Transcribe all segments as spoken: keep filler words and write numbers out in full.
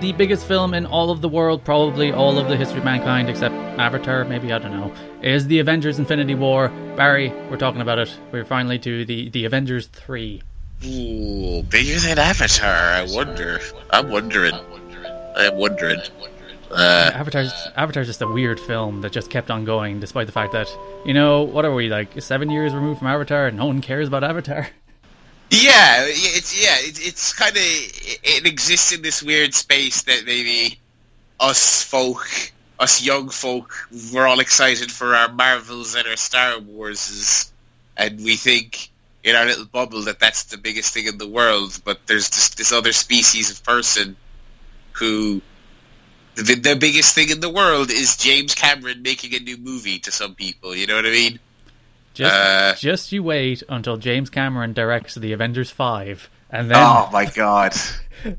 the biggest film in all of the world, probably all of the history of mankind, except Avatar, maybe, I don't know, is the Avengers Infinity War. Barry, we're talking about it. We're finally to the, the Avengers three. Ooh, bigger than Avatar, I wonder. I'm wondering. I'm wondering. Uh, Avatar's, Avatar's just a weird film that just kept on going, despite the fact that, you know, what are we, like, seven years removed from Avatar and no one cares about Avatar? Yeah, it's yeah, it, it's kind of it, it exists in this weird space that maybe us folk, us young folk, we're all excited for our Marvels and our Star Warses, and we think in our little bubble that that's the biggest thing in the world. But there's this, this other species of person who the, the biggest thing in the world is James Cameron making a new movie to some people. You know what I mean? Just, uh, just you wait until James Cameron directs the Avengers five, and then oh my god,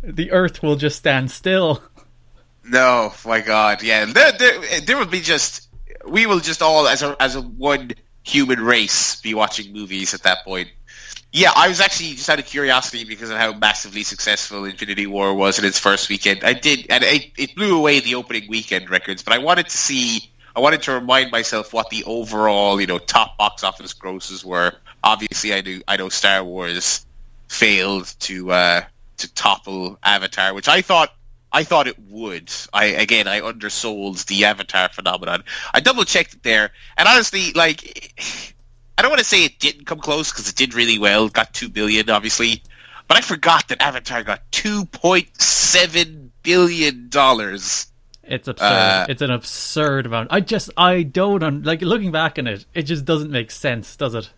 the Earth will just stand still. No, my god, yeah, there, there, there will be just we will just all as a as a one human race be watching movies at that point. Yeah, I was actually just out of curiosity because of how massively successful Infinity War was in its first weekend. I did, and it, it blew away the opening weekend records, but I wanted to see. I wanted to remind myself what the overall, you know, top box office grosses were. Obviously, I knew I know Star Wars failed to uh, to topple Avatar, which I thought I thought it would. I again, I undersold the Avatar phenomenon. I double checked it there, and honestly, like, I don't want to say it didn't come close because it did really well. It got two billion, obviously, but I forgot that Avatar got two point seven billion dollars. It's absurd. Uh, it's an absurd amount. I just, I don't, un- like, looking back on it, it just doesn't make sense, does it?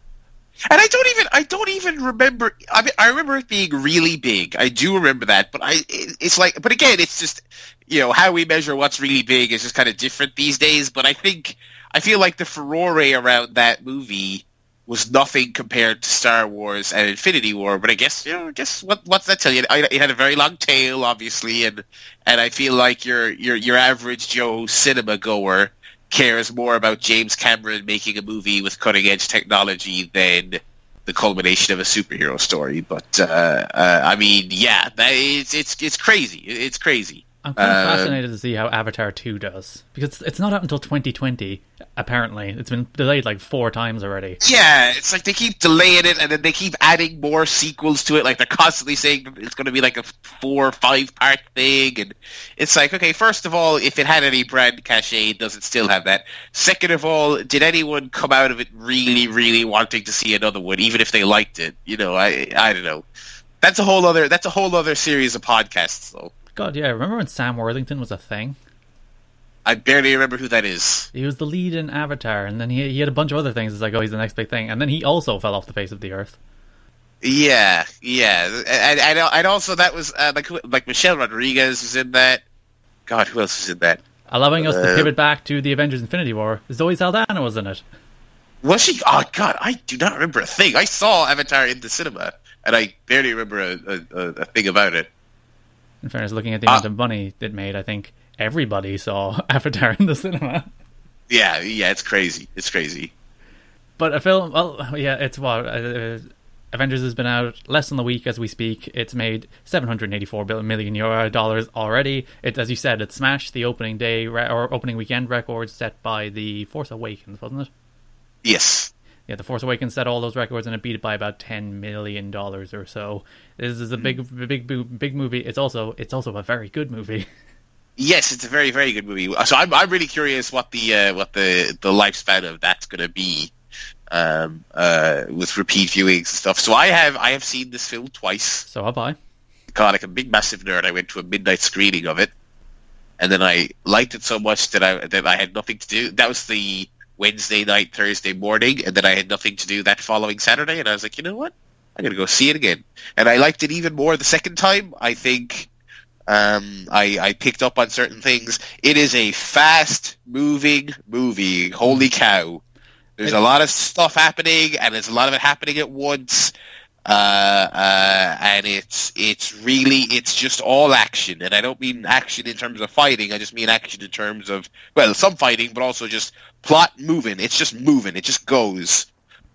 And I don't even, I don't even remember, I mean, I remember it being really big. I do remember that, but I, it, it's like, but again, it's just, you know, how we measure what's really big is just kind of different these days, but I think, I feel like the furore around that movie was nothing compared to Star Wars and Infinity War, but I guess, you know, I guess what, what's that tell you? It had a very long tail, obviously, and and I feel like your your your average Joe cinema goer cares more about James Cameron making a movie with cutting edge technology than the culmination of a superhero story. But uh, uh, I mean, yeah, that, it's it's it's crazy. It's crazy. I'm kind of fascinated uh, to see how Avatar two does, because it's not out until twenty twenty, apparently. It's been delayed like four times already. Yeah, it's like they keep delaying it, and then they keep adding more sequels to it. Like, they're constantly saying it's going to be like a four or five-part thing, and it's like, okay, first of all, if it had any brand cachet, does it still have that? Second of all, did anyone come out of it really, really wanting to see another one, even if they liked it? You know, I I don't know. That's a whole other, that's a whole other series of podcasts, though. God, yeah, remember when Sam Worthington was a thing? I barely remember who that is. He was the lead in Avatar, and then he he had a bunch of other things. It's like, oh, he's the next big thing. And then he also fell off the face of the earth. Yeah, yeah. And, and, and also that was, uh, like, like Michelle Rodriguez was in that. God, who else was in that? Allowing us uh, to pivot back to the Avengers Infinity War, Zoe Saldana was in it. Was she? Oh, God, I do not remember a thing. I saw Avatar in the cinema, and I barely remember a, a, a thing about it. In fairness, looking at the amount uh, of money it made, I think everybody saw Avatar in the cinema. Yeah, yeah, it's crazy. It's crazy. But a film, well, yeah, it's what... Uh, Avengers has been out less than a week as we speak. It's made seven hundred eighty-four million dollars already. It, as you said, it smashed the opening day re- or opening weekend records set by The Force Awakens, wasn't it? Yes. Yeah, The Force Awakens set all those records, and it beat it by about ten million dollars or so. This is a big, big, big, big movie. It's also, it's also a very good movie. Yes, it's a very, very good movie. So I'm, I'm really curious what the, uh, what the, the lifespan of that's going to be, um, uh, with repeat viewings and stuff. So I have, I have seen this film twice. So have I. God, like a big, massive nerd, I went to a midnight screening of it, and then I liked it so much that I, that I had nothing to do. That was the Wednesday night, Thursday morning, and then I had nothing to do that following Saturday, and I was like, you know what? I'm going to go see it again. And I liked it even more the second time. I think um, I, I picked up on certain things. It is a fast-moving movie. Holy cow. There's a lot of stuff happening, and there's a lot of it happening at once. Uh, uh, and it's it's really, it's just all action. And I don't mean action in terms of fighting. I just mean action in terms of, well, some fighting, but also just plot moving. It's just moving. It just goes.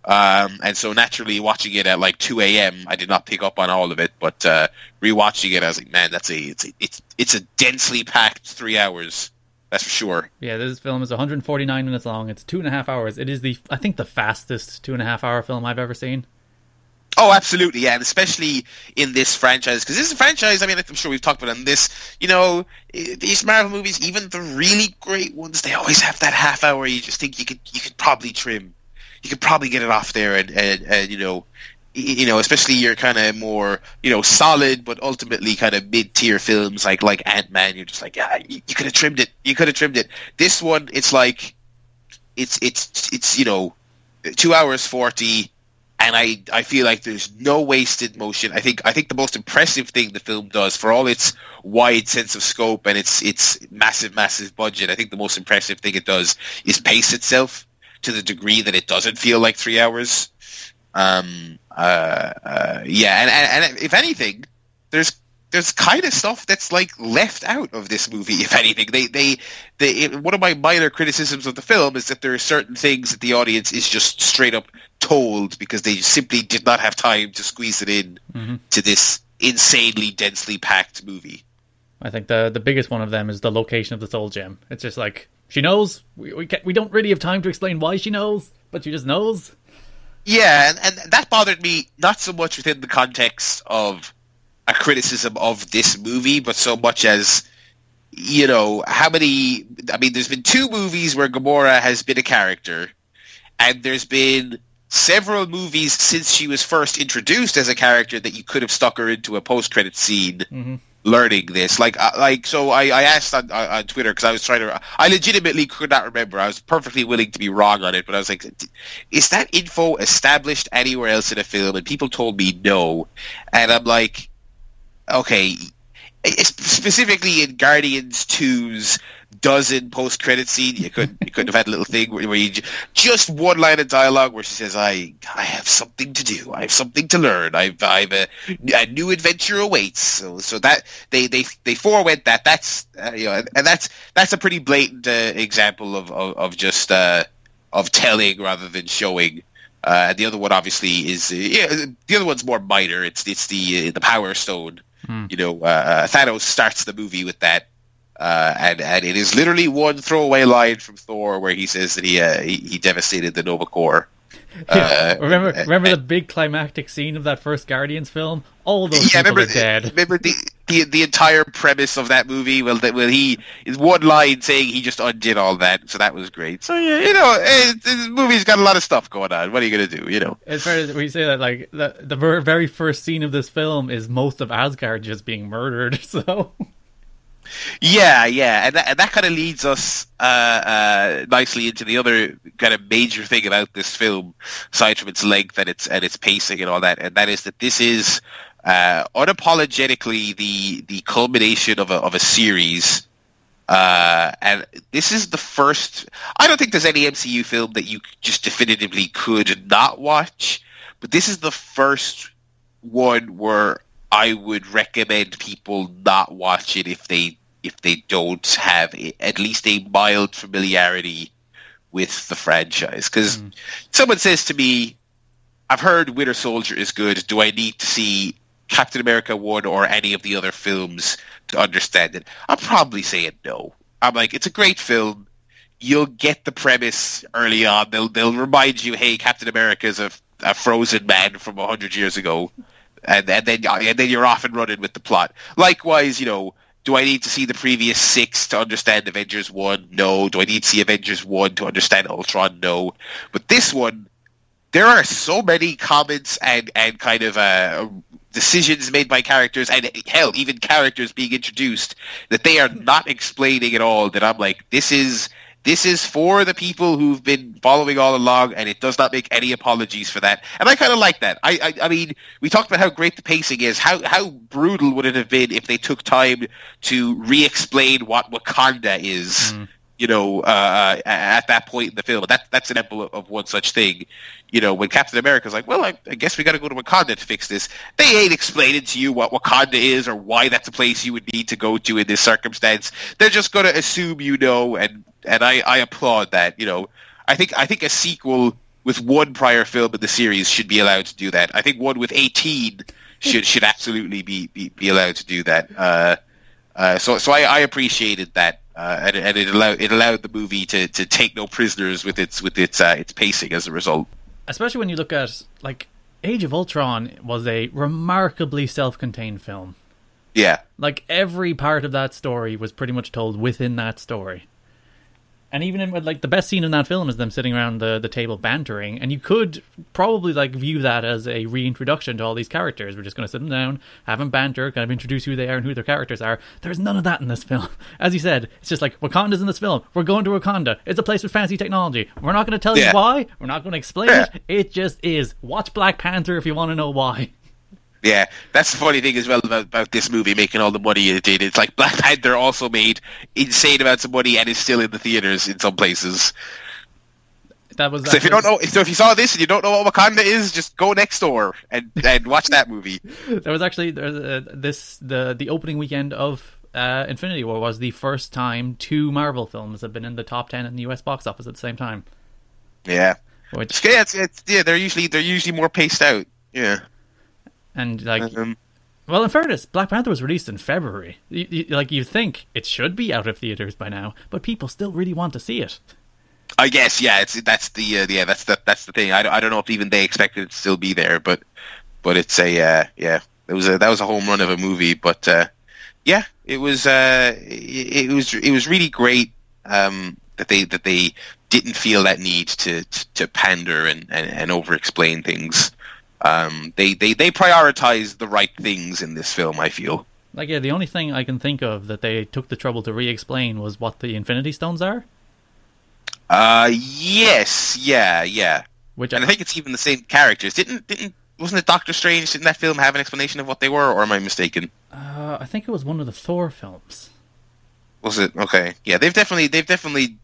Um, and so naturally, watching it at like two a.m., I did not pick up on all of it, but uh, rewatching it, I was like, man, that's a it's a, it's it's a densely packed three hours. That's for sure. Yeah, this film is one hundred forty-nine minutes long. It's two and a half hours. It is the I think the fastest two and a half hour film I've ever seen. Oh, absolutely, yeah, and especially in this franchise, because this is a franchise, I mean, I'm sure we've talked about it, and this, you know, these Marvel movies, even the really great ones, they always have that half hour you just think you could you could probably trim. You could probably get it off there, and, and, and you know, you know, especially your kind of more, you know, solid but ultimately kind of mid-tier films like, like Ant-Man, you're just like, yeah, you, you could have trimmed it, you could have trimmed it. This one, it's like, it's, it's, it's you know, two hours forty and I, I feel like there's no wasted motion. I think I think the most impressive thing the film does, for all its wide sense of scope and its its massive, massive budget, I think the most impressive thing it does is pace itself to the degree that it doesn't feel like three hours. Um, uh, uh, yeah, and, and, and if anything, there's there's kind of stuff that's like left out of this movie, if anything. They they, they it, one of my minor criticisms of the film is that there are certain things that the audience is just straight up told because they simply did not have time to squeeze it in mm-hmm. to this insanely densely packed movie. I think the the biggest one of them is the location of the Soul Gem. It's just like, she knows. We we, can't, we don't really have time to explain why she knows, but she just knows. Yeah, and, and that bothered me not so much within the context of a criticism of this movie, but so much as, you know, how many... I mean, there's been two movies where Gamora has been a character, and there's been several movies since she was first introduced as a character that you could have stuck her into a post-credit scene mm-hmm. learning this. Like, like so I, I asked on, on Twitter, because I was trying to... I legitimately could not remember. I was perfectly willing to be wrong on it, but I was like, is that info established anywhere else in a film? And people told me no. And I'm like... Okay, specifically in Guardians two's dozen post-credit scene, you couldn't you couldn't have had a little thing where, where you j- just one line of dialogue where she says, "I I have something to do, I have something to learn, I've I've a, a new adventure awaits." So so that they they they forewent that. That's uh, you know, and, and that's that's a pretty blatant uh, example of of, of just uh, of telling rather than showing. Uh, and the other one obviously is uh, yeah, the other one's more minor. It's it's the uh, the Power Stone. You know, uh, Thanos starts the movie with that, uh, and and it is literally one throwaway line from Thor where he says that he uh, he, he devastated the Nova Corps. Uh, yeah. Remember, remember and, the big climactic scene of that first Guardians film? All those yeah, people remember, are dead. Remember the, the the entire premise of that movie? Well, that well he is one line saying he just undid all that, so that was great. So yeah, you know, it, this movie's got a lot of stuff going on. What are you gonna do? You know, it's fair that we say that like the the very first scene of this film is most of Asgard just being murdered. So. Yeah, yeah, and that, and that kind of leads us uh, uh, nicely into the other kind of major thing about this film, aside from its length and its and its pacing and all that, and that is that this is uh, unapologetically the the culmination of a of a series, uh, and this is the first. I don't think there's any M C U film that you just definitively could not watch, but this is the first one where I would recommend people not watch it if they if they don't have a, at least a mild familiarity with the franchise. Because mm. someone says to me, "I've heard Winter Soldier is good. Do I need to see Captain America one or any of the other films to understand it?" I'm probably saying no. I'm like, it's a great film. You'll get the premise early on. They'll they'll remind you, "Hey, Captain America is a, a frozen man from a hundred years ago." And, and then and then you're off and running with the plot. Likewise, you know, do I need to see the previous six to understand Avengers one? No. Do I need to see Avengers one to understand Ultron? No. But this one, there are so many comments and, and kind of uh, decisions made by characters, and hell, even characters being introduced, that they are not explaining at all, that I'm like, this is... This is for the people who've been following all along, and it does not make any apologies for that. And I kind of like that. I, I I mean, we talked about how great the pacing is. How how brutal would it have been if they took time to re-explain what Wakanda is, mm. you know, uh, at that point in the film? That, that's an example of one such thing. You know, when Captain America's like, well, I, I guess we got to go to Wakanda to fix this. They ain't explaining to you what Wakanda is or why that's a place you would need to go to in this circumstance. They're just going to assume you know, and... And I, I applaud that, you know. I think I think a sequel with one prior film in the series should be allowed to do that. I think one with eighteen should should absolutely be, be, be allowed to do that. Uh, uh, so so I, I appreciated that, uh, and, and it allowed it allowed the movie to, to take no prisoners with its with its uh, its pacing as a result. Especially when you look at, like, Age of Ultron was a remarkably self-contained film. Yeah. Like, every part of that story was pretty much told within that story. And even in, like, the best scene in that film is them sitting around the, the table bantering, and you could probably, like, view that as a reintroduction to all these characters. We're just going to sit them down, have them banter, kind of introduce who they are and who their characters are. There's none of that in this film. As you said, it's just like, Wakanda's in this film. We're going to Wakanda. It's a place with fancy technology. We're not going to tell yeah. you why. We're not going to explain yeah. it. It just is. Watch Black Panther if you want to know why. Yeah, that's the funny thing as well about, about this movie making all the money it did. It's like Black Panther also made insane amounts of money and is still in the theaters in some places. That was that so if was... you don't know, so if you saw this and you don't know what Wakanda is, just go next door and, and watch that movie. There was actually there was, uh, this the the opening weekend of uh, Infinity War was the first time two Marvel films have been in the top ten in the U S box office at the same time. Yeah, Which... yeah, it's, it's, yeah, they're usually they're usually more paced out. Yeah. And, like, um, well, in fairness, Black Panther was released in February. You, you, like, you think it should be out of theaters by now, but people still really want to see it. I guess, yeah, it's that's the uh, yeah that's the that's the thing. I, I don't know if even they expected it to still be there, but but it's a uh, yeah, it was a, that was a home run of a movie. But uh, yeah, it was uh, it, it was it was really great um, that they that they didn't feel that need to to, to pander and, and, and over explain things. Um, they, they, they prioritize the right things in this film, I feel. Like, yeah, the only thing I can think of that they took the trouble to re-explain was what the Infinity Stones are. Uh, yes, yeah, yeah. Which and I, I think it's even the same characters. Didn't, didn't, wasn't it Doctor Strange? Didn't that film have an explanation of what they were, or am I mistaken? Uh, I think it was one of the Thor films. Was it? Okay. Yeah, they've definitely, they've definitely,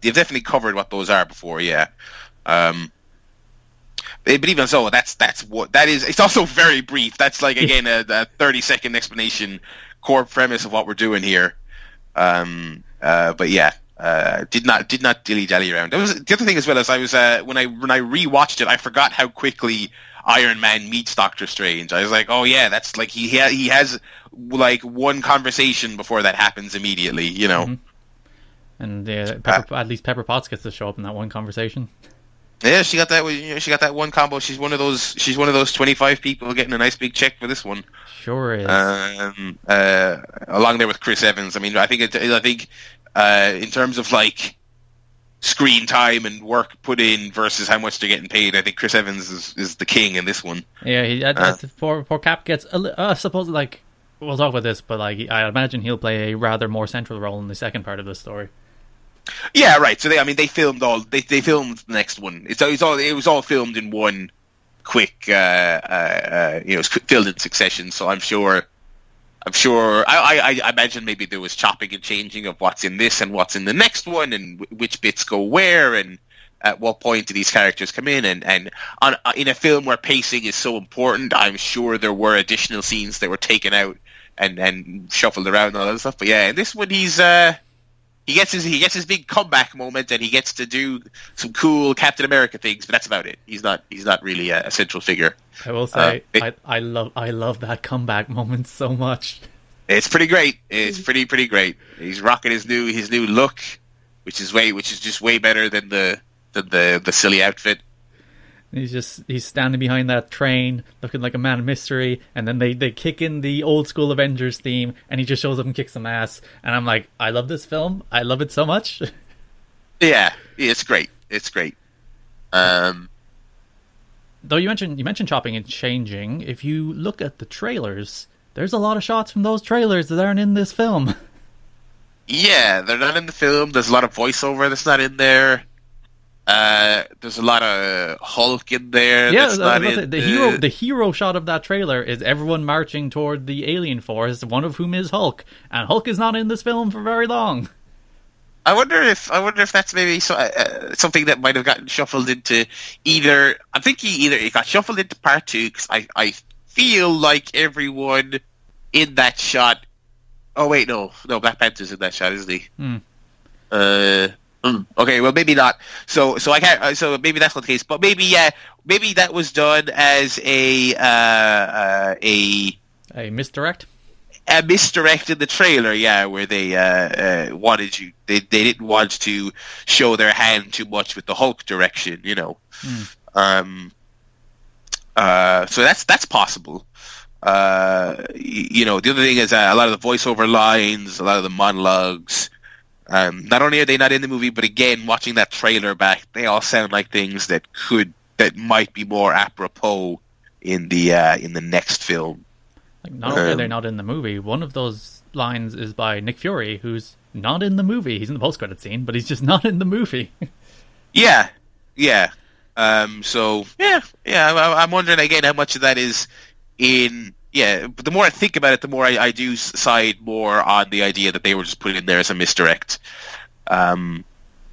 they've definitely covered what those are before, yeah. Um... But even so, that's that's what that is. It's also very brief. That's like again a, a thirty-second explanation, core premise of what we're doing here. Um, uh, but yeah, uh, did not did not dilly dally around. It was, the other thing as well as I was uh, when I when I rewatched it, I forgot how quickly Iron Man meets Doctor Strange. I was like, oh yeah, that's like he ha- he has like one conversation before that happens immediately, you know. Mm-hmm. And uh, Pepper, uh, at least Pepper Potts gets to show up in that one conversation. Yeah, she got that. She got that one combo. She's one of those. She's one of those twenty-five people getting a nice big check for this one. Sure is. Um, uh, along there with Chris Evans. I mean, I think. It, I think uh, in terms of like screen time and work put in versus how much they're getting paid, I think Chris Evans is, is the king in this one. Yeah, he, uh, uh, poor poor Cap gets. I uh, suppose like we'll talk about this, but like I imagine he'll play a rather more central role in the second part of the story. Yeah, right. So they, I mean, they filmed all. They they filmed the next one. It's, it's all. It was all filmed in one quick. Uh, uh, uh, you know, filmed in succession. So I'm sure. I'm sure. I, I I imagine maybe there was chopping and changing of what's in this and what's in the next one, and w- which bits go where, and at what point do these characters come in? And and on, in a film where pacing is so important, I'm sure there were additional scenes that were taken out and, and shuffled around and all that stuff. But yeah, in this one, he's. Uh, He gets his he gets his big comeback moment, and he gets to do some cool Captain America things, but that's about it. He's not he's not really a, a central figure. I will say, uh, it, I, I love I love that comeback moment so much. It's pretty great. It's pretty pretty great. He's rocking his new his new look, which is way which is just way better than the than the, the silly outfit. He's just he's standing behind that train, looking like a man of mystery, and then they, they kick in the old school Avengers theme, and he just shows up and kicks some ass. And I'm like, I love this film. I love it so much. Yeah, it's great. It's great. Um, Though you mentioned you mentioned chopping and changing. If you look at the trailers, there's a lot of shots from those trailers that aren't in this film. Yeah, they're not in the film. There's a lot of voiceover that's not in there. Uh, there's a lot of Hulk in there. Yeah, that's not in, the hero. Uh, the hero shot of that trailer is everyone marching toward the alien forest, one of whom is Hulk, and Hulk is not in this film for very long. I wonder if I wonder if that's maybe so, uh, something that might have gotten shuffled into either. I think he either it got shuffled into part two because I I feel like everyone in that shot. Oh wait, no, no, Black Panther's in that shot, isn't he? Hmm. Uh. Mm, okay, well, maybe not. So, so I can't. So maybe that's not the case. But maybe, yeah, maybe that was done as a uh, uh, a a misdirect. A misdirect in the trailer, yeah, where they uh, uh, wanted you. They they didn't want to show their hand too much with the Hulk direction, you know. Mm. Um. Uh. So that's that's possible. Uh. You, you know, the other thing is uh, a lot of the voiceover lines, a lot of the monologues. Um, not only are they not in the movie, but again, watching that trailer back, they all sound like things that could, that might be more apropos in the uh, in the next film. Like, not um, only are they not in the movie, one of those lines is by Nick Fury, who's not in the movie. He's in the post-credit scene, but he's just not in the movie. yeah, yeah. Um, so yeah, yeah. I, I'm wondering again how much of that is in. Yeah, but the more I think about it, the more I, I do side more on the idea that they were just put in there as a misdirect. Um,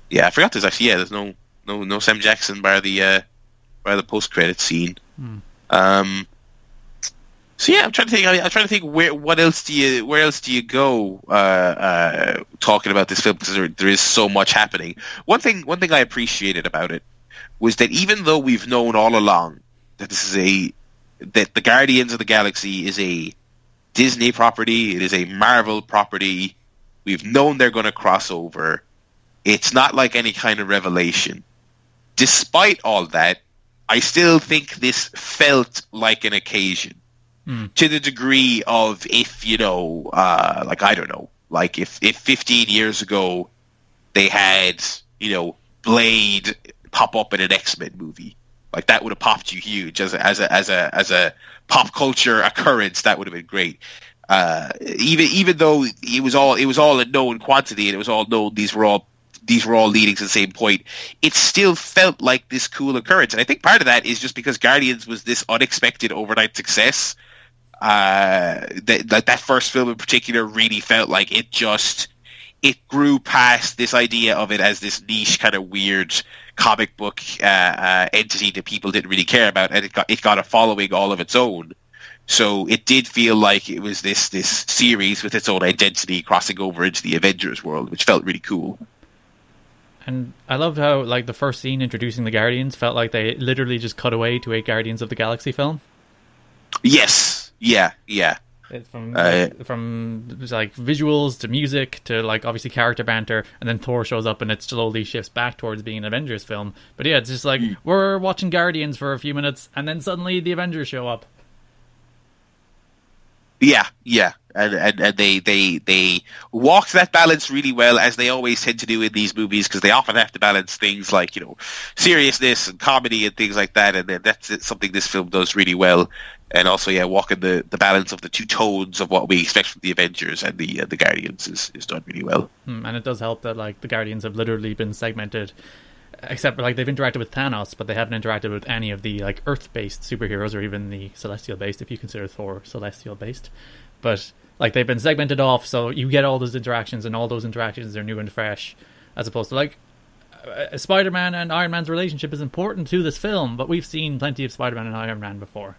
yeah, I forgot there's actually yeah, there's no no no Sam Jackson by the uh, by the post credit scene. Mm. Um, so yeah, I'm trying to think. I mean, I'm trying to think where what else do you where else do you go uh, uh, talking about this film, because there, there is so much happening. One thing one thing I appreciated about it was that even though we've known all along that this is a that the Guardians of the Galaxy is a Disney property, it is a Marvel property, we've known they're going to cross over, it's not like any kind of revelation. Despite all that, I still think this felt like an occasion. Mm. To the degree of if, you know, uh, like, I don't know, like if, if fifteen years ago they had, you know, Blade pop up in an X-Men movie. Like, that would have popped you huge as a, as a as a as a pop culture occurrence. That would have been great. Uh, even even though it was all it was all a known quantity and it was all known, these were all these were all leading to the same point. It still felt like this cool occurrence, and I think part of that is just because Guardians was this unexpected overnight success. Uh, that that, that first film in particular really felt like it just. It grew past this idea of it as this niche kind of weird comic book uh, uh, entity that people didn't really care about, and it got it got a following all of its own. So it did feel like it was this this series with its own identity crossing over into the Avengers world, which felt really cool. And I loved how, like, the first scene introducing the Guardians felt like they literally just cut away to a Guardians of the Galaxy film. Yes. Yeah. Yeah. It's from uh, from like visuals to music to, like, obviously character banter, and then Thor shows up and it slowly shifts back towards being an Avengers film. But yeah, it's just like mm. we're watching Guardians for a few minutes and then suddenly the Avengers show up. Yeah, yeah, and and, and they they they walk that balance really well, as they always tend to do in these movies, because they often have to balance things like, you know, seriousness and comedy and things like that, and that's something this film does really well. And also, yeah, walking the, the balance of the two tones of what we expect from the Avengers and the uh, the Guardians is, is done really well. Mm, and it does help that, like, the Guardians have literally been segmented, except for, like, they've interacted with Thanos, but they haven't interacted with any of the, like, Earth-based superheroes, or even the Celestial-based, if you consider Thor Celestial-based. But, like, they've been segmented off, so you get all those interactions, and all those interactions are new and fresh, as opposed to, like, Spider-Man and Iron Man's relationship is important to this film, but we've seen plenty of Spider-Man and Iron Man before.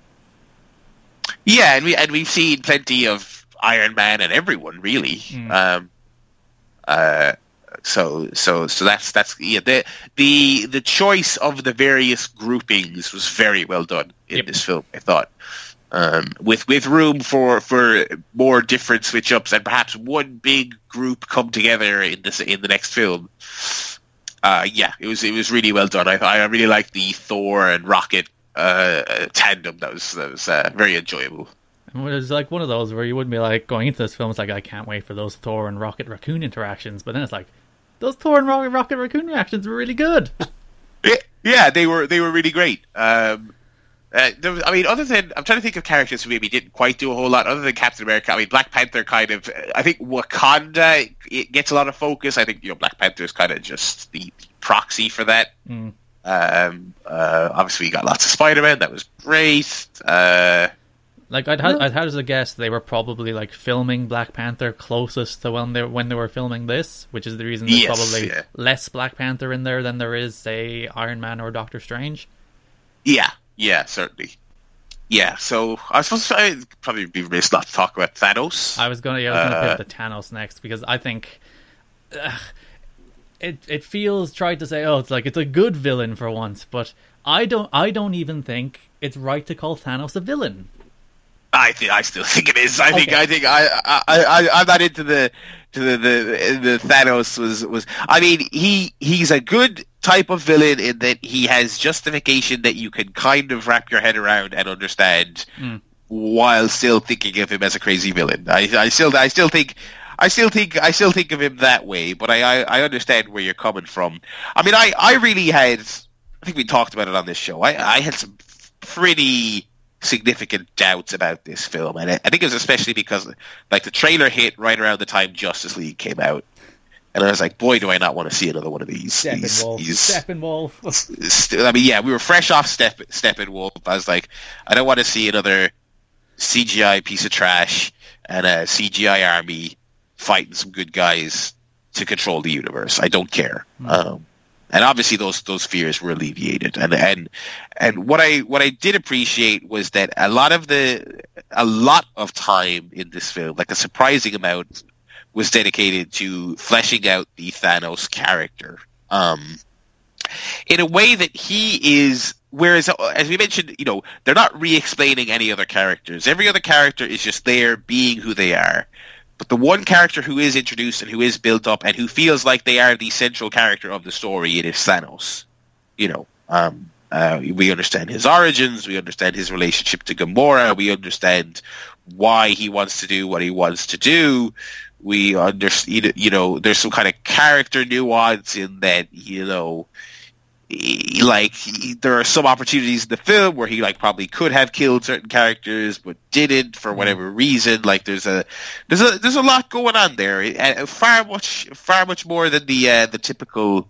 Yeah, and we and we've seen plenty of Iron Man and everyone, really. Mm. Um, uh, so so so that's that's yeah, the the the choice of the various groupings was very well done in yep. this film, I thought. Um, with with room for, for more different switch ups and perhaps one big group come together in this in the next film. Uh, yeah, it was it was really well done. I I really liked the Thor and Rocket Uh, tandem. That was that was uh, very enjoyable. It was like one of those where you wouldn't be like going into this film. It's like, I can't wait for those Thor and Rocket Raccoon interactions. But then it's like, those Thor and Rocket Rocket Raccoon reactions were really good. Yeah, they were they were really great. Um, uh, there was, I mean, other than I'm trying to think of characters who maybe didn't quite do a whole lot. Other than Captain America, I mean, Black Panther kind of. I think Wakanda it gets a lot of focus. I think, you know, Black Panther is kind of just the proxy for that. Mm. Um, uh, obviously, we got lots of Spider-Man. That was great. Uh, like, I'd had, I'd had as a guess, they were probably, like, filming Black Panther closest to when they when they were filming this, which is the reason there's yes, probably yeah. less Black Panther in there than there is, say, Iron Man or Doctor Strange. Yeah, yeah, certainly. Yeah, so I suppose I'd probably be remiss not to talk about Thanos. I was going yeah, to uh, pick the Thanos next because I think. Uh, it it feels tried to say, oh, it's like it's a good villain for once, but I don't I don't even think it's right to call Thanos a villain. I think I still think it is. I okay. think I think I I I I'm not into the to the, the the Thanos was was. I mean, he he's a good type of villain in that he has justification that you can kind of wrap your head around and understand, mm. while still thinking of him as a crazy villain. I I still I still think. I still think I still think of him that way, but I, I, I understand where you're coming from. I mean, I, I really had... I think we talked about it on this show. I, I had some pretty significant doubts about this film, and I, I think it was especially because like the trailer hit right around the time Justice League came out, and I was like, boy, do I not want to see another one of these. Steppenwolf. These, Steppenwolf. St- I mean, yeah, we were fresh off Step Steppenwolf. I was like, I don't want to see another C G I piece of trash and a C G I army fighting some good guys to control the universe. I don't care. Mm. Um, and obviously those those fears were alleviated. And and and what I what I did appreciate was that a lot of the a lot of time in this film, like a surprising amount, was dedicated to fleshing out the Thanos character. Um, in a way that he is whereas as we mentioned, you know, they're not re-explaining any other characters. Every other character is just there being who they are. But the one character who is introduced and who is built up and who feels like they are the central character of the story, it is Thanos. You know, um, uh, we understand his origins, we understand his relationship to Gamora, we understand why he wants to do what he wants to do. We understand, you know, there's some kind of character nuance in that, you know, like there are some opportunities in the film where he like probably could have killed certain characters but didn't for whatever reason. Like there's a there's a there's a lot going on there, and far much far much more than the uh, the typical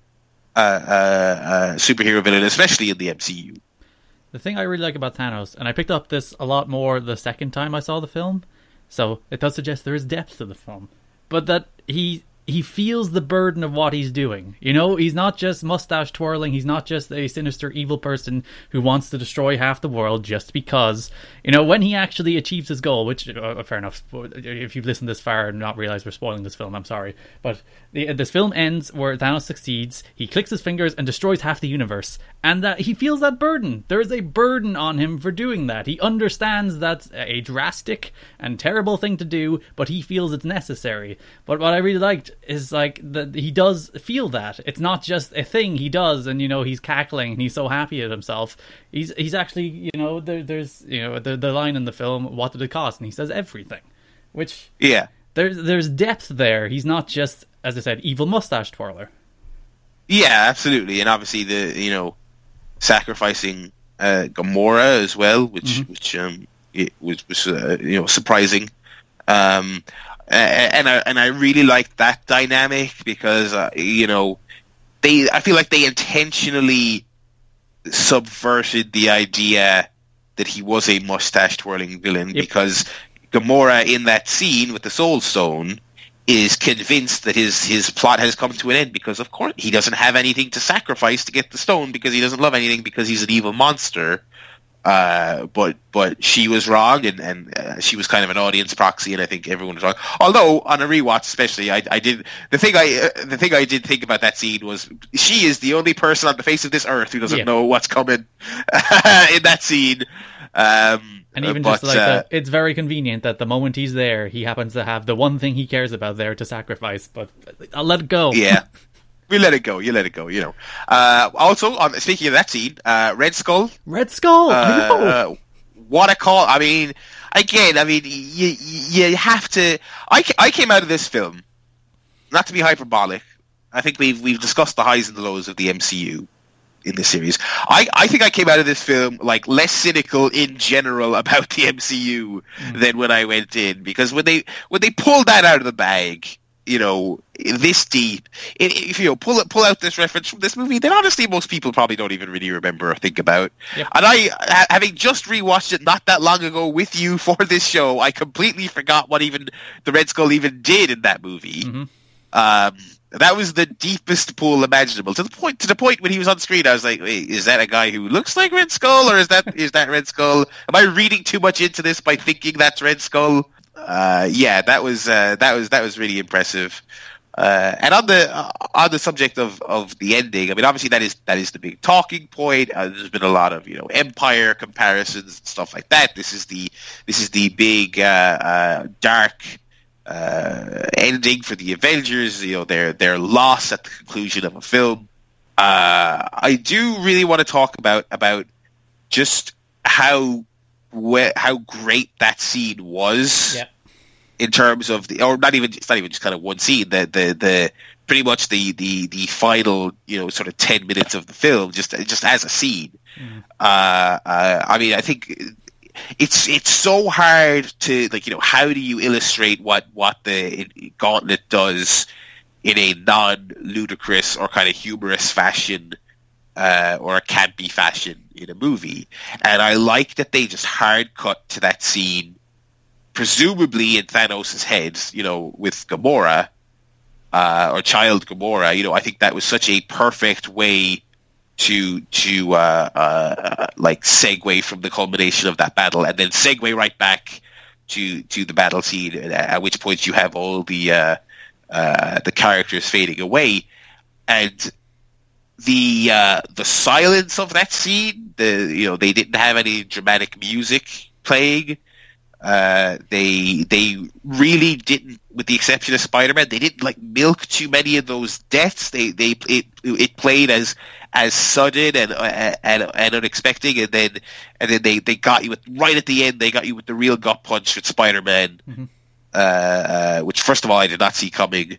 uh, uh, uh, superhero villain, especially in the M C U. The thing I really like about Thanos, and I picked up this a lot more the second time I saw the film, so it does suggest there is depth to the film, but that he. He feels the burden of what he's doing. You know, he's not just mustache twirling. He's not just a sinister evil person who wants to destroy half the world just because. You know, when he actually achieves his goal, which, uh, fair enough, if you've listened this far and not realized we're spoiling this film, I'm sorry. But the, this film ends where Thanos succeeds. He clicks his fingers and destroys half the universe. And that he feels that burden. There is a burden on him for doing that. He understands that's a drastic and terrible thing to do, but he feels it's necessary. But what I really liked is like that he does feel that it's not just a thing he does, and you know he's cackling and he's so happy at himself. He's he's actually you know there, there's you know the the line in the film, "What did it cost?" and he says everything, which yeah, there's there's depth there. He's not just, as I said, evil mustache twirler. Yeah, absolutely, and obviously the you know sacrificing uh, Gamora as well, which mm-hmm. which um it was was uh, you know surprising. Um, and I and I really like that dynamic because uh, you know they I feel like they intentionally subverted the idea that he was a mustache twirling villain yep. because Gamora in that scene with the Soul Stone is convinced that his his plot has come to an end because of course he doesn't have anything to sacrifice to get the stone because he doesn't love anything because he's an evil monster. Uh, but but she was wrong, and and uh, she was kind of an audience proxy, and I think everyone was wrong. Although on a rewatch, especially, I, I did the thing I uh, the thing I did think about that scene was she is the only person on the face of this earth who doesn't yeah. know what's coming in that scene. Um, and even but, just like uh, that, it's very convenient that the moment he's there, he happens to have the one thing he cares about there to sacrifice. But I'll let it go. Yeah. We let it go. You let it go. You know. Uh, also, on, speaking of that scene, uh, Red Skull. Red Skull. Uh, I know. Uh, what a call! I mean, again, I mean, you you have to. I, I came out of this film, not to be hyperbolic. I think we've we've discussed the highs and the lows of the M C U in this series. I, I think I came out of this film like less cynical in general about the M C U mm. than when I went in, because when they when they pulled that out of the bag. You know, this deep. If you know, pull pull out this reference from this movie, then honestly, most people probably don't even really remember or think about. Yep. And I, having just rewatched it not that long ago with you for this show, I completely forgot what even the Red Skull even did in that movie. Mm-hmm. Um, that was the deepest pool imaginable. To the point, to the point when he was on screen, I was like, "Wait, is that a guy who looks like Red Skull, or is that is that Red Skull? Am I reading too much into this by thinking that's Red Skull?" Uh, yeah, that was uh, that was that was really impressive. Uh, and on the uh, on the subject of, of the ending, I mean, obviously that is that is the big talking point. Uh, there's been a lot of you know Empire comparisons and stuff like that. This is the this is the big uh, uh, dark uh, ending for the Avengers. You know, their their loss at the conclusion of a film. Uh, I do really want to talk about about just how wh- how great that scene was. Yep. In terms of the, or not even, it's not even just kind of one scene. The the, the pretty much the, the, the final, you know, sort of ten minutes of the film, just just as a scene. Mm. Uh, uh, I mean, I think it's it's so hard to like, you know, how do you illustrate what what the gauntlet does in a non-ludicrous or kind of humorous fashion, uh, or a campy fashion in a movie? And I like that they just hard cut to that scene. Presumably in Thanos' head, you know, with Gamora, uh, or child Gamora, you know, I think that was such a perfect way to to uh, uh, like segue from the culmination of that battle, and then segue right back to to the battle scene, at which point you have all the uh, uh, the characters fading away, and the uh, the silence of that scene. The you know they didn't have any dramatic music playing. Uh, they they really didn't, with the exception of Spider-Man, they didn't like milk too many of those deaths. They they it it played as as sudden and uh, and and unexpected, and then and then they, they got you with, right at the end. They got you with the real gut punch with Spider-Man, mm-hmm. uh, uh, which first of all I did not see coming,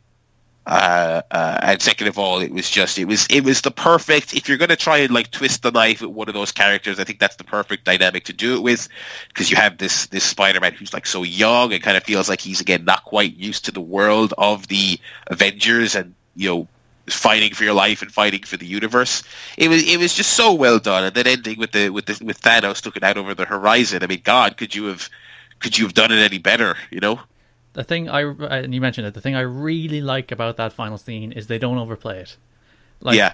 uh, uh, and second of all it was just it was it was the perfect. If you're gonna try and like twist the knife at one of those characters, I think that's the perfect dynamic to do it with, because you have this this Spider-Man who's like so young and kind of feels like he's again not quite used to the world of the Avengers and you know fighting for your life and fighting for the universe. It was it was just so well done, and then ending with the with the, with Thanos looking out over the horizon. I mean, God, could you have could you have done it any better? You know. The thing I, and you mentioned it, the thing I really like about that final scene is they don't overplay it. Like, yeah.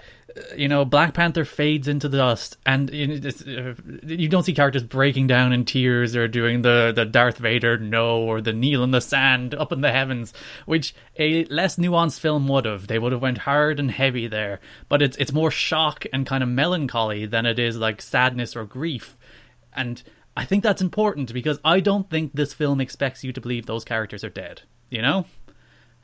You know, Black Panther fades into the dust, and you don't see characters breaking down in tears or doing the, the Darth Vader no or the kneel in the sand up in the heavens, which a less nuanced film would have. They would have went hard and heavy there, but it's it's more shock and kind of melancholy than it is like sadness or grief. And I think that's important because I don't think this film expects you to believe those characters are dead, you know?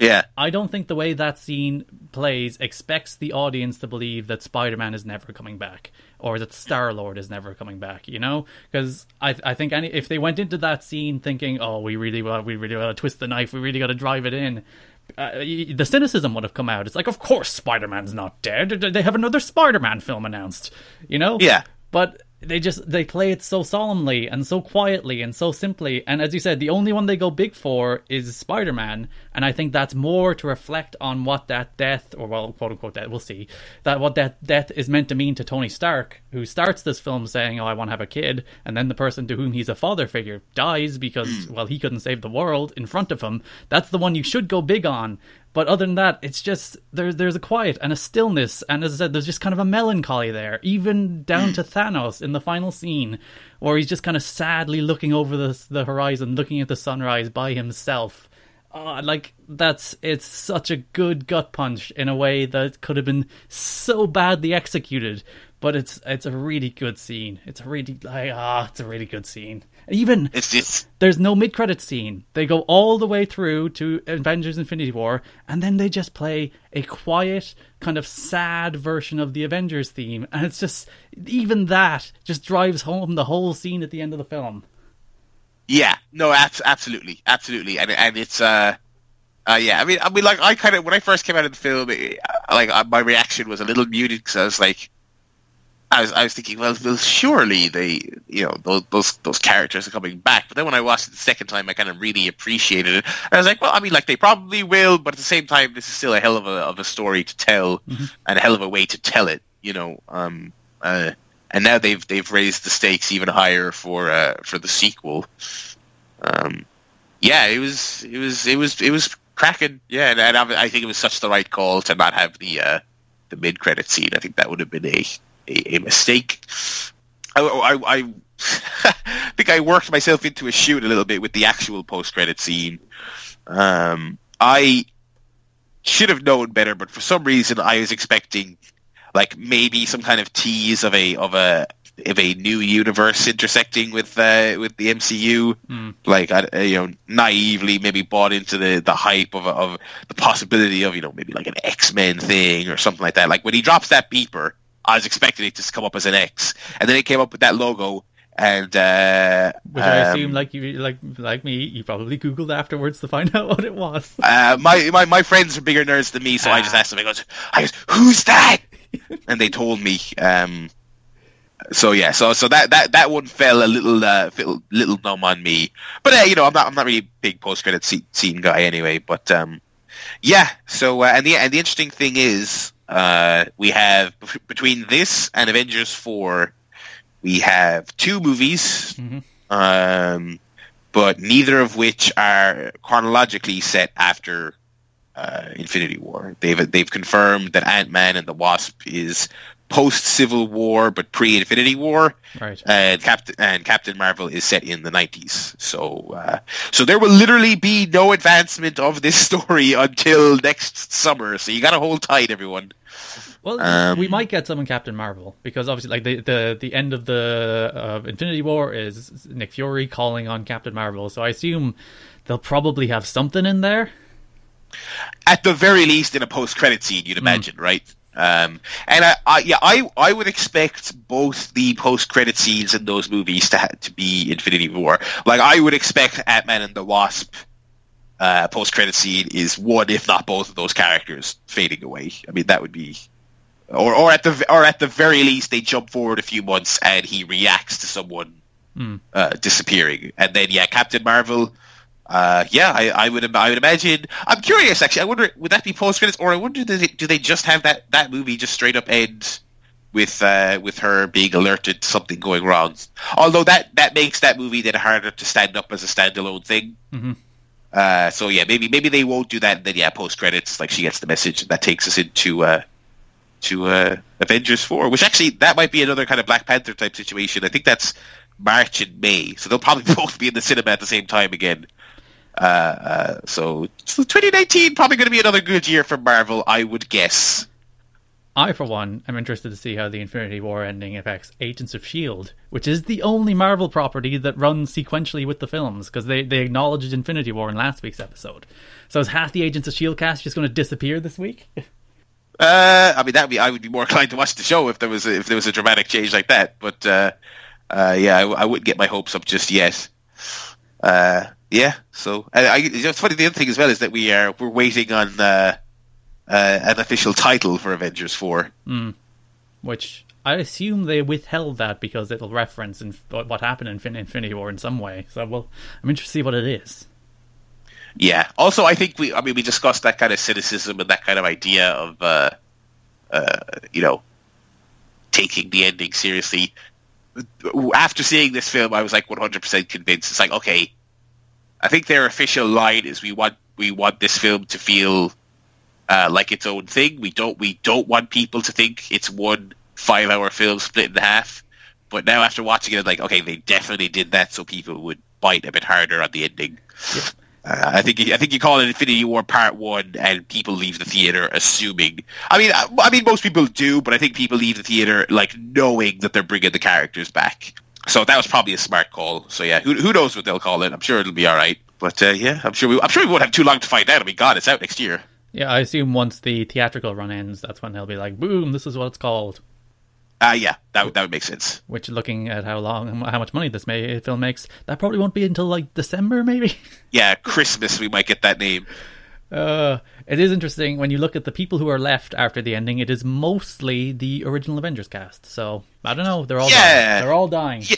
Yeah. I don't think the way that scene plays expects the audience to believe that Spider-Man is never coming back or that Star-Lord is never coming back, you know? Because I I think any if they went into that scene thinking, oh, we really well, we really got to twist the knife, we really got to drive it in, uh, the cynicism would have come out. It's like, of course Spider-Man's not dead. They have another Spider-Man film announced, you know? Yeah. But they just they play it so solemnly and so quietly and so simply, and as you said, the only one they go big for is Spider-Man, and I think that's more to reflect on what that death, or well, quote unquote death, we'll see, that what that death is meant to mean to Tony Stark, who starts this film saying, oh, I want to have a kid, and then the person to whom he's a father figure dies because, well, he couldn't save the world in front of him. That's the one you should go big on. But other than that, it's just, there, there's a quiet and a stillness. And as I said, there's just kind of a melancholy there, even down to Thanos in the final scene, where he's just kind of sadly looking over the, the horizon, looking at the sunrise by himself. Uh, like, that's, it's such a good gut punch in a way that could have been so badly executed. But it's it's a really good scene. It's a really, like, ah, it's a really good scene. Even it's just... there's no mid-credits scene. They go all the way through to Avengers Infinity War, and then they just play a quiet, kind of sad version of the Avengers theme. And it's just, even that just drives home the whole scene at the end of the film. Yeah, no, absolutely, absolutely. And and it's, uh, uh yeah, I mean, I mean, like, I kind of, when I first came out of the film, it, like, uh, my reaction was a little muted, because I was like, I was I was thinking, well, well, surely they, you know, those, those those characters are coming back. But then when I watched it the second time, I kind of really appreciated it. I was like, well, I mean, like, they probably will, but at the same time, this is still a hell of a of a story to tell, mm-hmm. and a hell of a way to tell it, you know. Um, uh, and now they've they've raised the stakes even higher for uh, for the sequel. Um, yeah, it was it was it was it was cracking. Yeah, and, and I, I think it was such the right call to not have the uh, the mid credit scene. I think that would have been a A mistake. I, I, I think I worked myself into a shoot a little bit with the actual post-credit scene. Um, I should have known better, but for some reason I was expecting like maybe some kind of tease of a of a of a new universe intersecting with uh, with the M C U. Mm. Like I, you know, naively maybe bought into the, the hype of of the possibility of, you know, maybe like an X-Men thing or something like that. Like when he drops that beeper, I was expecting it to come up as an X, and then it came up with that logo. And uh, which I assume, um, like you, like like me, you probably Googled afterwards to find out what it was. uh, my, my my friends are bigger nerds than me, so ah. I just asked them. I goes, I goes, who's that? And they told me. Um, so yeah, so so that, that, that one fell a little uh, fell, little numb on me. But uh, you know, I'm not I'm not really a big post credit scene, scene guy anyway. But um, yeah, so uh, and the and the interesting thing is, uh, we have between this and Avengers four. We have two movies, mm-hmm. um, but neither of which are chronologically set after uh, Infinity War. They've they've confirmed that Ant-Man and the Wasp is post-Civil War, but pre-Infinity War, right. and, Cap- and Captain Marvel is set in the nineties. So uh, so there will literally be no advancement of this story until next summer, so you got to hold tight, everyone. Well, um, we might get some in Captain Marvel, because obviously, like the the, the end of the uh, Infinity War is Nick Fury calling on Captain Marvel. So I assume they'll probably have something in there. At the very least, in a post credit scene, you'd imagine, mm. right? Um, and I, I, yeah, I I would expect both the post credit scenes in those movies to ha- to be Infinity War. Like I would expect Ant-Man and the Wasp. Uh, post-credit scene is one, if not both, of those characters fading away. I mean, that would be, or or at the or at the very least, they jump forward a few months and he reacts to someone mm. uh, disappearing, and then yeah, Captain Marvel. Uh, yeah, I, I would I would imagine. I'm curious, actually. I wonder, would that be post-credits, or I wonder, do they, do they just have that, that movie just straight up end with uh, with her being alerted to something going wrong? Although that that makes that movie then harder to stand up as a standalone thing. Mm-hmm. Uh, so yeah, maybe maybe they won't do that. And then yeah, post credits, like she gets the message, and that takes us into uh, to uh, Avengers four, which actually that might be another kind of Black Panther type situation. I think that's March and May, so they'll probably both be in the cinema at the same time again. Uh, uh, so, so twenty nineteen probably going to be another good year for Marvel, I would guess. I, for one, am interested to see how the Infinity War ending affects Agents of S H I E L D, which is the only Marvel property that runs sequentially with the films, because they, they acknowledged Infinity War in last week's episode. So is half the Agents of S H I E L D cast just going to disappear this week? uh, I mean, that'd be I would be more inclined to watch the show if there was a, if there was a dramatic change like that. But uh, uh, yeah, I, I wouldn't get my hopes up just yet. Uh, yeah, so I, I, you know, it's funny. The other thing as well is that we are we're waiting on. Uh, Uh, an official title for Avengers four. Mm. Which, I assume they withheld that because it'll reference in, what happened in Infinity War in some way. So, well, I'm interested to see what it is. Yeah. Also, I think we, I mean, we discussed that kind of cynicism and that kind of idea of, uh, uh, you know, taking the ending seriously. After seeing this film, I was like one hundred percent convinced. It's like, okay, I think their official line is we want we want this film to feel... Uh, like its own thing. We don't we don't want people to think it's one five hour film split in half. But now after watching it, I'm like, okay, they definitely did that so people would bite a bit harder on the ending. Yeah. Uh, I think I think you call it Infinity War Part One, and people leave the theater assuming. I mean, I, I mean, most people do, but I think people leave the theater like knowing that they're bringing the characters back. So that was probably a smart call. So yeah, who who knows what they'll call it? I'm sure it'll be all right. But uh, yeah, I'm sure we I'm sure we won't have too long to find out. I mean, God, it's out next year. Yeah, I assume once the theatrical run ends, that's when they'll be like, boom, this is what it's called. Ah, uh, yeah, that would, that would make sense. Which, looking at how long, how much money this may, film makes, that probably won't be until, like, December, maybe? Yeah, Christmas, we might get that name. Uh, it is interesting, when you look at the people who are left after the ending, it is mostly the original Avengers cast. So, I don't know, they're all yeah. dying. They're all dying. Yeah.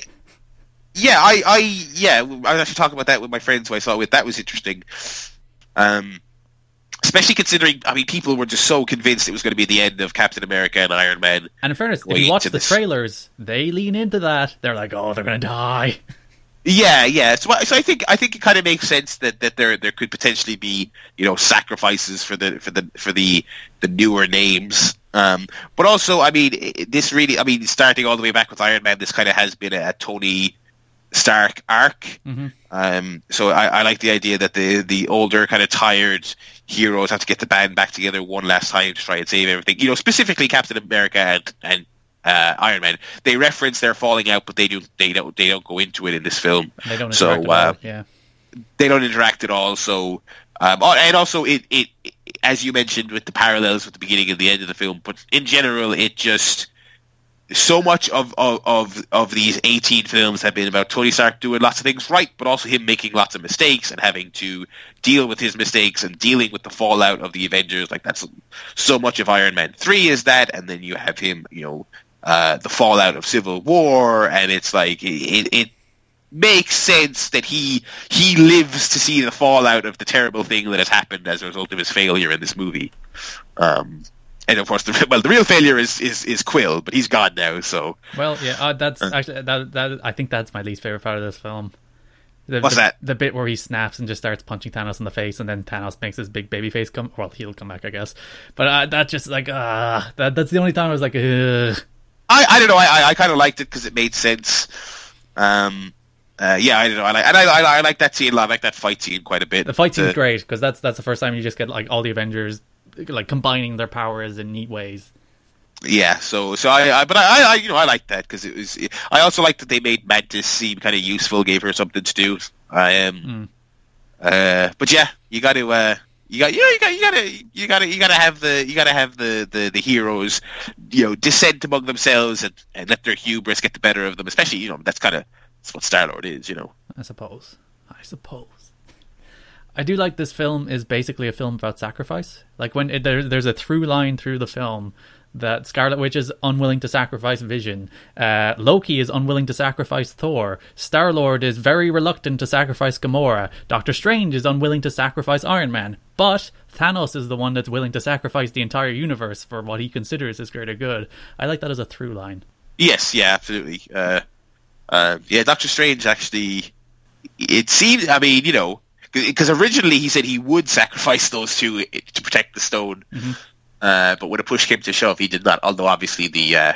yeah, I, I, yeah, I was actually talking about that with my friends who I saw with. That was interesting. Um... Especially considering, I mean, people were just so convinced it was going to be the end of Captain America and Iron Man. And in fairness, if you watch the this. trailers, they lean into that. They're like, "Oh, they're going to die." Yeah, yeah. So, so I think I think it kind of makes sense that, that there there could potentially be, you know, sacrifices for the for the for the the newer names. Um, but also, I mean, this really, I mean, starting all the way back with Iron Man, this kind of has been a, a Tony Stark arc. Mm-hmm. Um, so I, I like the idea that the the older, kind of tired heroes have to get the band back together one last time to try and save everything. You know, specifically Captain America and and uh, Iron Man. They reference their falling out, but they do they don't they don't go into it in this film. They don't so, interact uh, at all. Yeah, they don't interact at all. So um, and also it, it it as you mentioned with the parallels with the beginning and the end of the film, but in general it just. So much of, of, of, of these eighteen films have been about Tony Stark doing lots of things right, but also him making lots of mistakes and having to deal with his mistakes and dealing with the fallout of the Avengers. Like, that's so much of Iron Man three is that, and then you have him, you know, uh, the fallout of Civil War, and it's like, it, it makes sense that he he lives to see the fallout of the terrible thing that has happened as a result of his failure in this movie. Um... And of course, the, well, the real failure is, is, is Quill, but he's gone now. So well, yeah, uh, that's actually that that I think that's my least favorite part of this film. The, What's the, that? The bit where he snaps and just starts punching Thanos in the face, and then Thanos makes his big baby face come. Well, he'll come back, I guess. But uh, that just like uh, that that's the only time I was like, ugh. I I don't know. I I, I kind of liked it because it made sense. Um. Uh, yeah, I don't know. I like, and I, I I like that scene. I like that fight scene quite a bit. The fight scene's the, great because that's that's the first time you just get like all the Avengers. Like combining their powers in neat ways. Yeah, so so I, I but I, I you know I liked that because it was. It, I also liked that they made Mantis seem kind of useful, gave her something to do. I am, um, mm. uh, but yeah, you got to uh, you got you know, you got you got to you got to you got to have the you got to have the, the, the heroes, you know, dissent among themselves and, and let their hubris get the better of them. Especially you know that's kind of that's what Star-Lord is, you know. I suppose. I suppose. I do like this film is basically a film about sacrifice. Like when it, there, there's a through line through the film that Scarlet Witch is unwilling to sacrifice Vision. Uh, Loki is unwilling to sacrifice Thor. Star-Lord is very reluctant to sacrifice Gamora. Doctor Strange is unwilling to sacrifice Iron Man. But Thanos is the one that's willing to sacrifice the entire universe for what he considers his greater good. I like that as a through line. Yes, yeah, absolutely. Uh, uh, yeah, Doctor Strange actually, it seems, I mean, you know, because originally he said he would sacrifice those two to protect the stone, mm-hmm. uh, but when a push came to shove, he did not. Although obviously the, uh,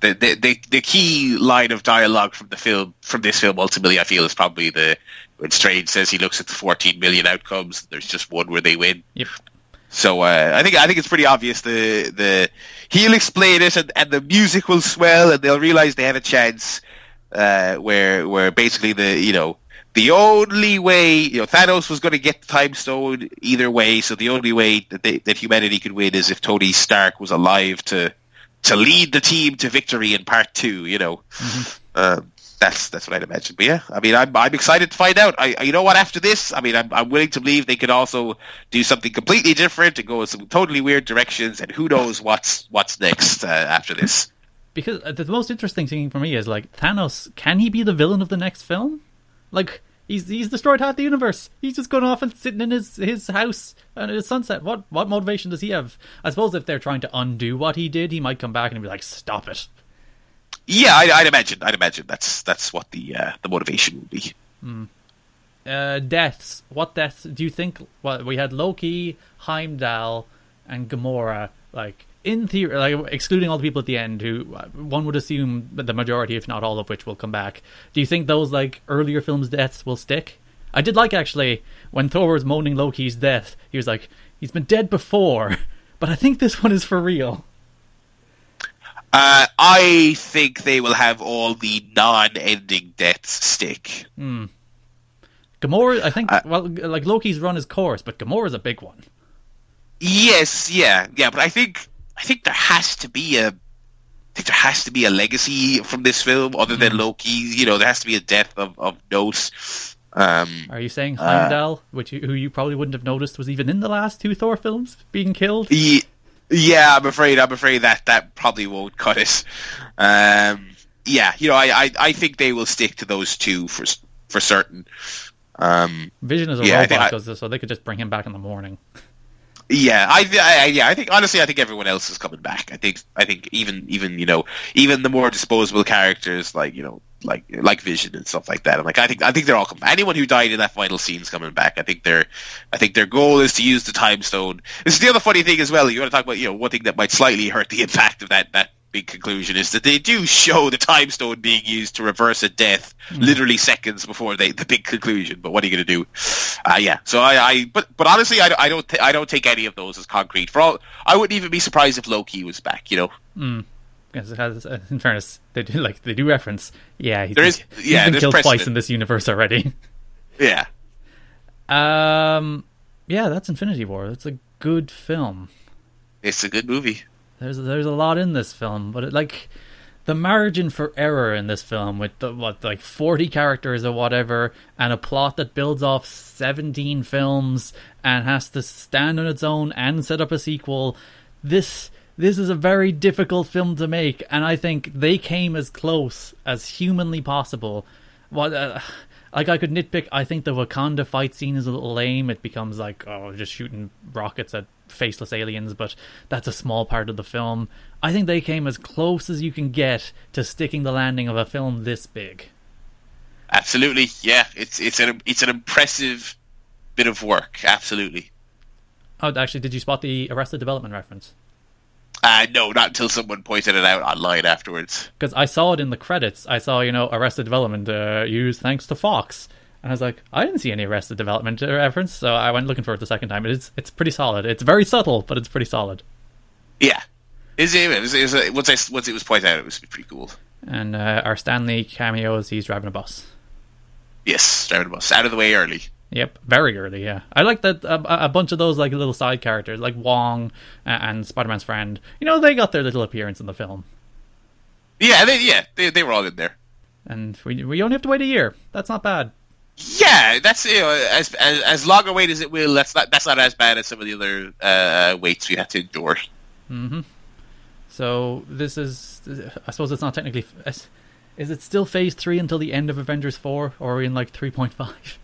the, the the the key line of dialogue from the film, from this film, ultimately I feel is probably the when Strange says he looks at the fourteen million outcomes. There's just one where they win. Yep. So uh, I think I think it's pretty obvious. The the he'll explain it, and, and the music will swell, and they'll realize they have a chance. Uh, where where basically the you know. The only way, you know, Thanos was going to get the Time Stone either way, so the only way that they, that humanity could win is if Tony Stark was alive to to lead the team to victory in part two, you know. Mm-hmm. Uh, that's that's what I'd imagine. But yeah, I mean, I'm I'm excited to find out. I You know what, after this, I mean, I'm, I'm willing to believe they could also do something completely different and go in some totally weird directions, and who knows what's, what's next uh, after this. Because the most interesting thing for me is, like, Thanos, can he be the villain of the next film? Like, he's he's destroyed half the universe. He's just gone off and sitting in his, his house and at his sunset. What what motivation does he have? I suppose if they're trying to undo what he did, he might come back and be like, stop it. Yeah, I'd, I'd imagine. I'd imagine that's that's what the uh, the motivation would be. Mm. Uh, deaths. What deaths do you think? Well, we had Loki, Heimdall, and Gamora. Like, in theory, like, excluding all the people at the end, who one would assume that the majority, if not all of which, will come back. Do you think those, like, earlier films' deaths will stick? I did like, actually, when Thor was moaning Loki's death, he was like, he's been dead before, but I think this one is for real. Uh, I think they will have all the non-ending deaths stick. Hmm. Gamora, I think, uh, well, like, Loki's run is coarse, but Gamora's a big one. Yes, yeah, yeah, but I think... I think there has to be a, I think there has to be a legacy from this film other than Loki. You know, there has to be a death of of note. Um, Are you saying Heimdall, uh, which you, who you probably wouldn't have noticed was even in the last two Thor films, being killed? Yeah, yeah I'm afraid. I'm afraid that that probably won't cut it. Um, yeah, you know, I, I I think they will stick to those two for for certain. Um, Vision is a yeah, robot, I I, so they could just bring him back in the morning. Yeah, I, I, yeah, I think honestly, I think everyone else is coming back. I think, I think even, even you know, even the more disposable characters like you know, like like Vision and stuff like that. I'm like, I think, I think they're all coming back. Anyone who died in that final scene is coming back. I think their, I think their goal is to use the Time Stone. This is the other funny thing as well. You want to talk about you know one thing that might slightly hurt the impact of that that big conclusion is that they do show the Time Stone being used to reverse a death mm. literally seconds before they, the big conclusion. But what are you going to do? Uh, yeah. So I, I but but honestly, I, I don't th- I don't take any of those as concrete. For all, I wouldn't even be surprised if Loki was back. You know. Mm. Yes, it has. Uh, in fairness, they do like they do reference. Yeah, he's there been, is. Yeah, he's been killed precedent. twice in this universe already. Yeah. Um. Yeah, that's Infinity War. That's a good film. It's a good movie. There's there's a lot in this film, but it, like the margin for error in this film with the, what like forty characters or whatever, and a plot that builds off seventeen films and has to stand on its own and set up a sequel. This this is a very difficult film to make, and I think they came as close as humanly possible. What. Uh, Like, I could nitpick, I think the Wakanda fight scene is a little lame. It becomes like, oh, just shooting rockets at faceless aliens, but that's a small part of the film. I think they came as close as you can get to sticking the landing of a film this big. Absolutely, yeah. It's it's an it's an impressive bit of work, absolutely. Oh, actually, did you spot the Arrested Development reference? Uh, no, not until someone pointed it out online afterwards. Because I saw it in the credits. I saw, you know, Arrested Development uh, used thanks to Fox. And I was like, I didn't see any Arrested Development reference, so I went looking for it the second time. It's it's pretty solid. It's very subtle, but it's pretty solid. Yeah. Is it, is it, is it, once, I, once it was pointed out, it was pretty cool. And uh, our Stanley cameo is he's driving a bus. Yes, driving a bus. Out of the way early. Yep, very early, yeah. I like that a, a bunch of those like little side characters, like Wong and Spider-Man's friend. You know, they got their little appearance in the film. Yeah, they, yeah, they, they were all in there. And we we only have to wait a year. That's not bad. Yeah, that's you know, as, as as long a wait as it will. That's not that's not as bad as some of the other uh, waits we had to endure. Mm-hmm. So this is, I suppose, it's not technically. Is it still Phase Three until the end of Avengers Four, or are we in like three point five?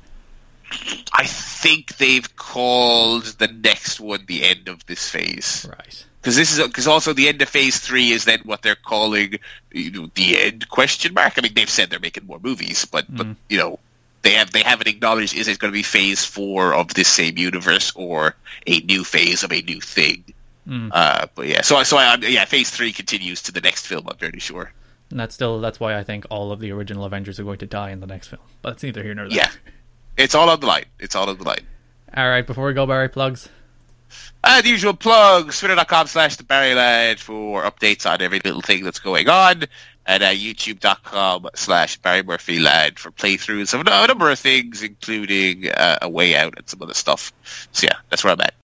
I think they've called the next one the end of this phase, right? Because this is because also the end of phase three is then what they're calling you know, the end question mark. I mean, they've said they're making more movies, but mm. but you know they have they haven't acknowledged is it going to be phase four of this same universe or a new phase of a new thing. Mm. Uh, but yeah, so so I, yeah, phase three continues to the next film. I'm pretty sure. And that's still that's why I think all of the original Avengers are going to die in the next film. But it's neither here nor there. Yeah. It's all on the line. It's all on the line. All right, before we go, Barry, plugs. As usual, plugs. Twitter.com slash the Barry Lad for updates on every little thing that's going on. And uh, YouTube.com slash Barry Murphy Lad for playthroughs of a number of things, including uh, A Way Out and some other stuff. So yeah, that's where I'm at.